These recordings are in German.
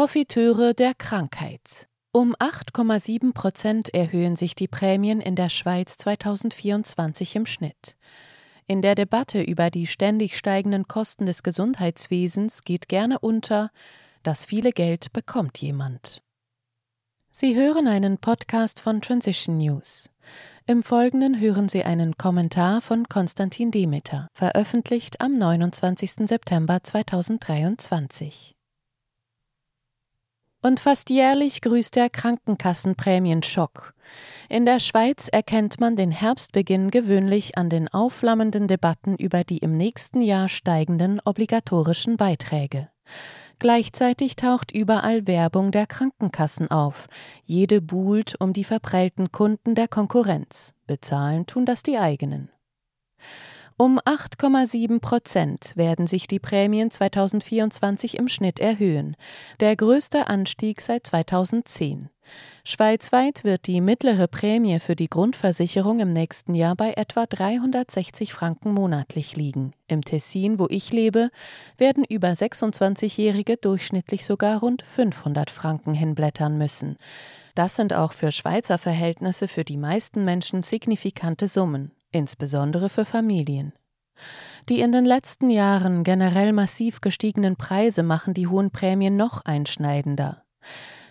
Profiteure der Krankheit. Um 8,7% erhöhen sich die Prämien in der Schweiz 2024 im Schnitt. In der Debatte über die ständig steigenden Kosten des Gesundheitswesens geht gerne unter, das viele Geld bekommt jemand. Sie hören einen Podcast von Transition News. Im Folgenden hören Sie einen Kommentar von Konstantin Demeter, veröffentlicht am 29. September 2023. Und fast jährlich grüßt der Krankenkassenprämienschock. In der Schweiz erkennt man den Herbstbeginn gewöhnlich an den aufflammenden Debatten über die im nächsten Jahr steigenden obligatorischen Beiträge. Gleichzeitig taucht überall Werbung der Krankenkassen auf. Jede buhlt um die verprellten Kunden der Konkurrenz. Bezahlen tun das die eigenen. Um 8,7% werden sich die Prämien 2024 im Schnitt erhöhen, der größte Anstieg seit 2010. Schweizweit wird die mittlere Prämie für die Grundversicherung im nächsten Jahr bei etwa 360 Franken monatlich liegen. Im Tessin, wo ich lebe, werden über 26-Jährige durchschnittlich sogar rund 500 Franken hinblättern müssen. Das sind auch für Schweizer Verhältnisse für die meisten Menschen signifikante Summen. Insbesondere für Familien. Die in den letzten Jahren generell massiv gestiegenen Preise machen die hohen Prämien noch einschneidender.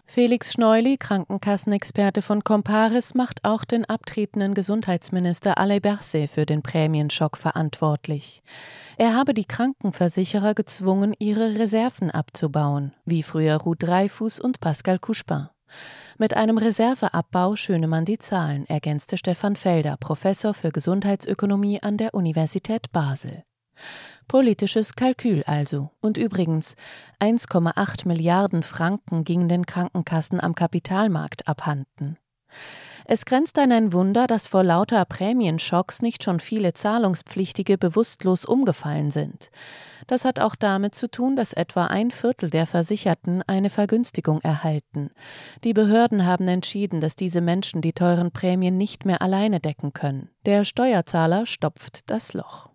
Felix Schneuli, Krankenkassenexperte von Comparis, macht auch den abtretenden Gesundheitsminister Alain Berset für den Prämienschock verantwortlich. Er habe die Krankenversicherer gezwungen, ihre Reserven abzubauen, wie früher Ruth Dreifuss und Pascal Couchepin. Mit einem Reserveabbau schöne man die Zahlen, ergänzte Stefan Felder, Professor für Gesundheitsökonomie an der Universität Basel. Politisches Kalkül also. Und übrigens, 1,8 Milliarden Franken gingen den Krankenkassen am Kapitalmarkt abhanden. Es grenzt an ein Wunder, dass vor lauter Prämienschocks nicht schon viele Zahlungspflichtige bewusstlos umgefallen sind. Das hat auch damit zu tun, dass etwa 1/4 der Versicherten eine Vergünstigung erhalten. Die Behörden haben entschieden, dass diese Menschen die teuren Prämien nicht mehr alleine decken können. Der Steuerzahler stopft das Loch.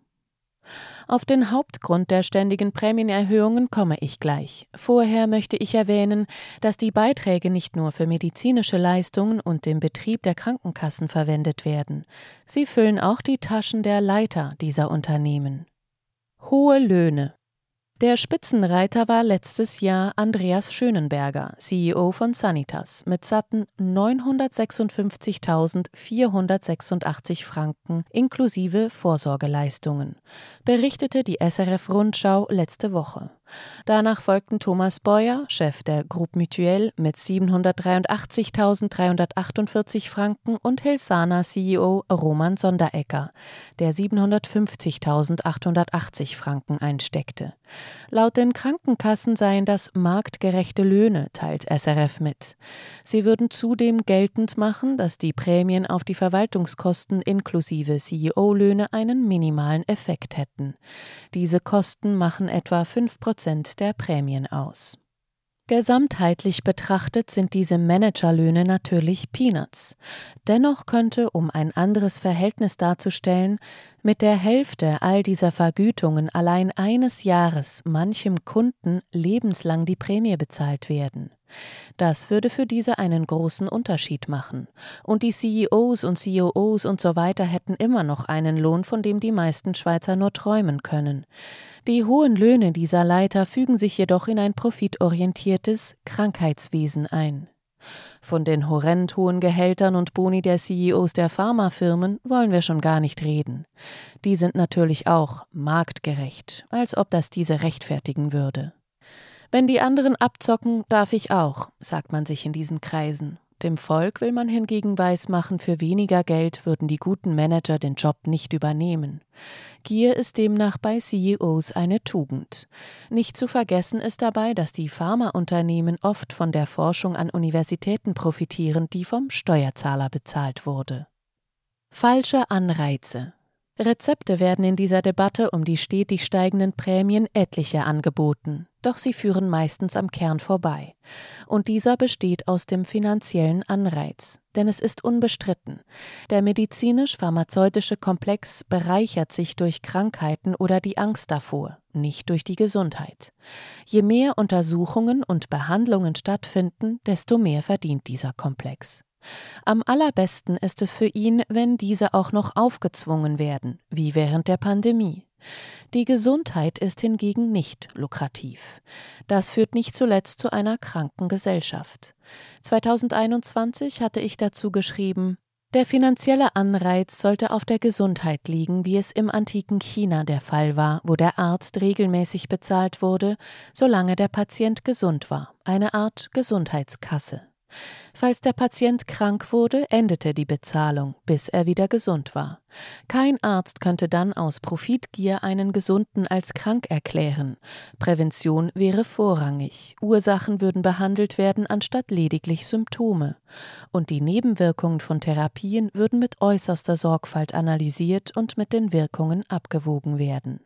Auf den Hauptgrund der ständigen Prämienerhöhungen komme ich gleich. Vorher möchte ich erwähnen, dass die Beiträge nicht nur für medizinische Leistungen und den Betrieb der Krankenkassen verwendet werden. Sie füllen auch die Taschen der Leiter dieser Unternehmen. Hohe Löhne. Der Spitzenreiter war letztes Jahr Andreas Schönenberger, CEO von Sanitas, mit satten 956.486 Franken inklusive Vorsorgeleistungen, berichtete die SRF-Rundschau letzte Woche. Danach folgten Thomas Beuer, Chef der Group Mutuel, mit 783.348 Franken und Helsana-CEO Roman Sonderegger, der 750.880 Franken einsteckte. Laut den Krankenkassen seien das marktgerechte Löhne, teilt SRF mit. Sie würden zudem geltend machen, dass die Prämien auf die Verwaltungskosten inklusive CEO-Löhne einen minimalen Effekt hätten. Diese Kosten machen etwa 5% der Prämien aus. Gesamtheitlich betrachtet sind diese Managerlöhne natürlich Peanuts. Dennoch könnte, um ein anderes Verhältnis darzustellen, mit der Hälfte all dieser Vergütungen allein eines Jahres manchem Kunden lebenslang die Prämie bezahlt werden. Das würde für diese einen großen Unterschied machen. Und die CEOs und COOs und so weiter hätten immer noch einen Lohn, von dem die meisten Schweizer nur träumen können. Die hohen Löhne dieser Leiter fügen sich jedoch in ein profitorientiertes Krankheitswesen ein. Von den horrend hohen Gehältern und Boni der CEOs der Pharmafirmen wollen wir schon gar nicht reden. Die sind natürlich auch marktgerecht, als ob das diese rechtfertigen würde. Wenn die anderen abzocken, darf ich auch, sagt man sich in diesen Kreisen. Dem Volk will man hingegen weismachen, für weniger Geld würden die guten Manager den Job nicht übernehmen. Gier ist demnach bei CEOs eine Tugend. Nicht zu vergessen ist dabei, dass die Pharmaunternehmen oft von der Forschung an Universitäten profitieren, die vom Steuerzahler bezahlt wurde. Falsche Anreize. Rezepte werden in dieser Debatte um die stetig steigenden Prämien etliche angeboten, doch sie führen meistens am Kern vorbei. Und dieser besteht aus dem finanziellen Anreiz, denn es ist unbestritten. Der medizinisch-pharmazeutische Komplex bereichert sich durch Krankheiten oder die Angst davor, nicht durch die Gesundheit. Je mehr Untersuchungen und Behandlungen stattfinden, desto mehr verdient dieser Komplex. Am allerbesten ist es für ihn, wenn diese auch noch aufgezwungen werden, wie während der Pandemie. Die Gesundheit ist hingegen nicht lukrativ. Das führt nicht zuletzt zu einer kranken Gesellschaft. 2021 hatte ich dazu geschrieben: Der finanzielle Anreiz sollte auf der Gesundheit liegen, wie es im antiken China der Fall war, wo der Arzt regelmäßig bezahlt wurde, solange der Patient gesund war, eine Art Gesundheitskasse. Falls der Patient krank wurde, endete die Bezahlung, bis er wieder gesund war. Kein Arzt könnte dann aus Profitgier einen Gesunden als krank erklären. Prävention wäre vorrangig. Ursachen würden behandelt werden, anstatt lediglich Symptome. Und die Nebenwirkungen von Therapien würden mit äußerster Sorgfalt analysiert und mit den Wirkungen abgewogen werden.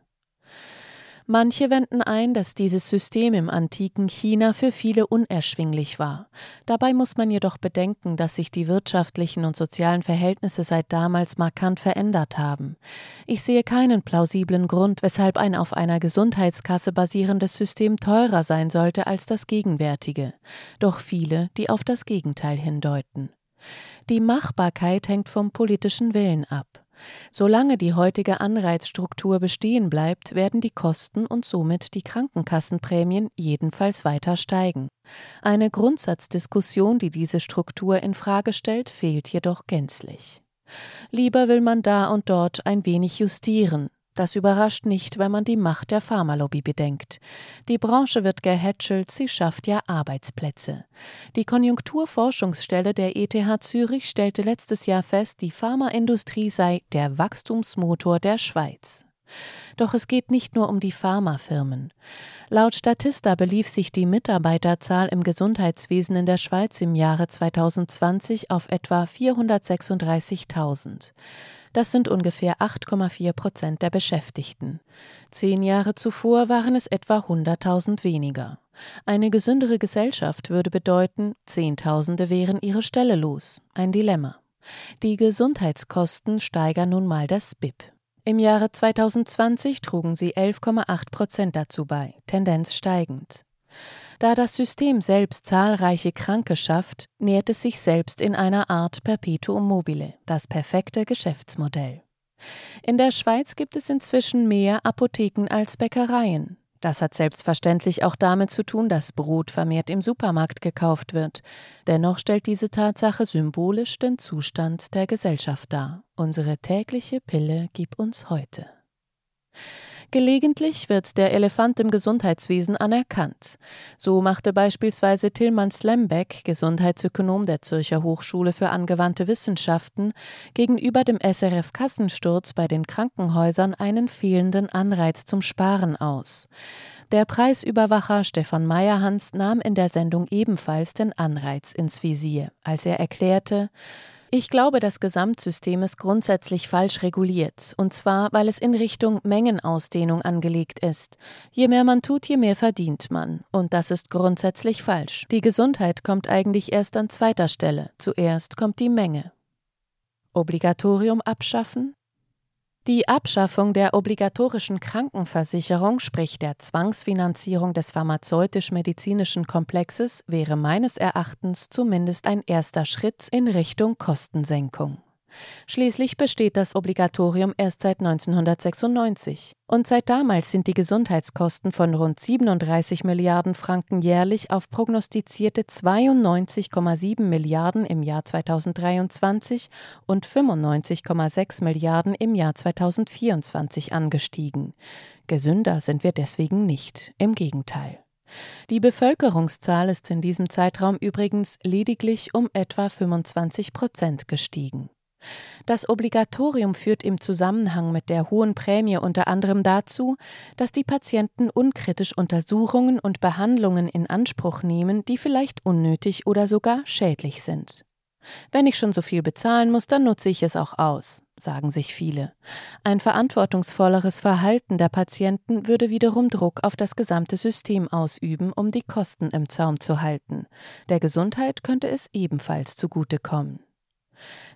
Manche wenden ein, dass dieses System im antiken China für viele unerschwinglich war. Dabei muss man jedoch bedenken, dass sich die wirtschaftlichen und sozialen Verhältnisse seit damals markant verändert haben. Ich sehe keinen plausiblen Grund, weshalb ein auf einer Gesundheitskasse basierendes System teurer sein sollte als das gegenwärtige. Doch viele, die auf das Gegenteil hindeuten. Die Machbarkeit hängt vom politischen Willen ab. Solange die heutige Anreizstruktur bestehen bleibt, werden die Kosten und somit die Krankenkassenprämien jedenfalls weiter steigen. Eine Grundsatzdiskussion, die diese Struktur in Frage stellt, fehlt jedoch gänzlich. Lieber will man da und dort ein wenig justieren. Das überrascht nicht, wenn man die Macht der Pharmalobby bedenkt. Die Branche wird gehätschelt, sie schafft ja Arbeitsplätze. Die Konjunkturforschungsstelle der ETH Zürich stellte letztes Jahr fest, die Pharmaindustrie sei der Wachstumsmotor der Schweiz. Doch es geht nicht nur um die Pharmafirmen. Laut Statista belief sich die Mitarbeiterzahl im Gesundheitswesen in der Schweiz im Jahre 2020 auf etwa 436.000. Das sind ungefähr 8,4% der Beschäftigten. 10 Jahre zuvor waren es etwa 100.000 weniger. Eine gesündere Gesellschaft würde bedeuten, Zehntausende wären ihre Stelle los. Ein Dilemma. Die Gesundheitskosten steigern nun mal das BIP. Im Jahre 2020 trugen sie 11,8% dazu bei, Tendenz steigend. Da das System selbst zahlreiche Kranke schafft, nährt es sich selbst in einer Art Perpetuum mobile, das perfekte Geschäftsmodell. In der Schweiz gibt es inzwischen mehr Apotheken als Bäckereien. Das hat selbstverständlich auch damit zu tun, dass Brot vermehrt im Supermarkt gekauft wird. Dennoch stellt diese Tatsache symbolisch den Zustand der Gesellschaft dar. Unsere tägliche Pille gib uns heute. Gelegentlich wird der Elefant im Gesundheitswesen anerkannt. So machte beispielsweise Tilman Slembeck, Gesundheitsökonom der Zürcher Hochschule für angewandte Wissenschaften, gegenüber dem SRF-Kassensturz bei den Krankenhäusern einen fehlenden Anreiz zum Sparen aus. Der Preisüberwacher Stefan Meyerhans nahm in der Sendung ebenfalls den Anreiz ins Visier, als er erklärte: Ich glaube, das Gesamtsystem ist grundsätzlich falsch reguliert, und zwar, weil es in Richtung Mengenausdehnung angelegt ist. Je mehr man tut, je mehr verdient man. Und das ist grundsätzlich falsch. Die Gesundheit kommt eigentlich erst an zweiter Stelle. Zuerst kommt die Menge. Obligatorium abschaffen? Die Abschaffung der obligatorischen Krankenversicherung, sprich der Zwangsfinanzierung des pharmazeutisch-medizinischen Komplexes, wäre meines Erachtens zumindest ein erster Schritt in Richtung Kostensenkung. Schließlich besteht das Obligatorium erst seit 1996. Und seit damals sind die Gesundheitskosten von rund 37 Milliarden Franken jährlich auf prognostizierte 92,7 Milliarden im Jahr 2023 und 95,6 Milliarden im Jahr 2024 angestiegen. Gesünder sind wir deswegen nicht, im Gegenteil. Die Bevölkerungszahl ist in diesem Zeitraum übrigens lediglich um etwa 25% gestiegen. Das Obligatorium führt im Zusammenhang mit der hohen Prämie unter anderem dazu, dass die Patienten unkritisch Untersuchungen und Behandlungen in Anspruch nehmen, die vielleicht unnötig oder sogar schädlich sind. Wenn ich schon so viel bezahlen muss, dann nutze ich es auch aus. sagen sich viele. Ein verantwortungsvolleres Verhalten der Patienten würde wiederum Druck auf das gesamte System ausüben, um die Kosten im Zaum zu halten. Der Gesundheit könnte es ebenfalls zugutekommen.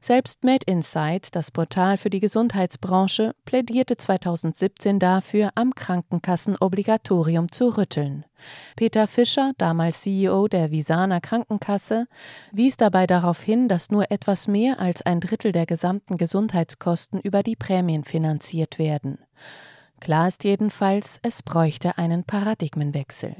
Selbst MedInsight, das Portal für die Gesundheitsbranche, plädierte 2017 dafür, am Krankenkassenobligatorium zu rütteln. Peter Fischer, damals CEO der Visaner Krankenkasse, wies dabei darauf hin, dass nur etwas mehr als ein Drittel der gesamten Gesundheitskosten über die Prämien finanziert werden. Klar ist jedenfalls, es bräuchte einen Paradigmenwechsel.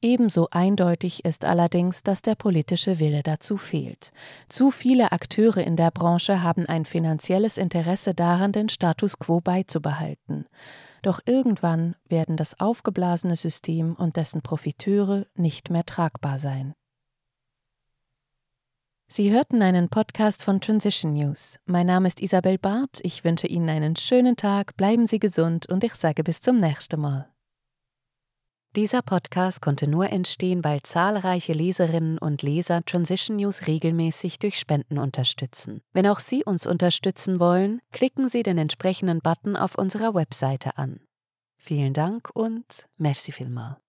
Ebenso eindeutig ist allerdings, dass der politische Wille dazu fehlt. Zu viele Akteure in der Branche haben ein finanzielles Interesse daran, den Status quo beizubehalten. Doch irgendwann werden das aufgeblasene System und dessen Profiteure nicht mehr tragbar sein. Sie hörten einen Podcast von Transition News. Mein Name ist Isabel Barth. Ich wünsche Ihnen einen schönen Tag, bleiben Sie gesund und ich sage bis zum nächsten Mal. Dieser Podcast konnte nur entstehen, weil zahlreiche Leserinnen und Leser Transition News regelmäßig durch Spenden unterstützen. Wenn auch Sie uns unterstützen wollen, klicken Sie den entsprechenden Button auf unserer Webseite an. Vielen Dank und merci vielmals.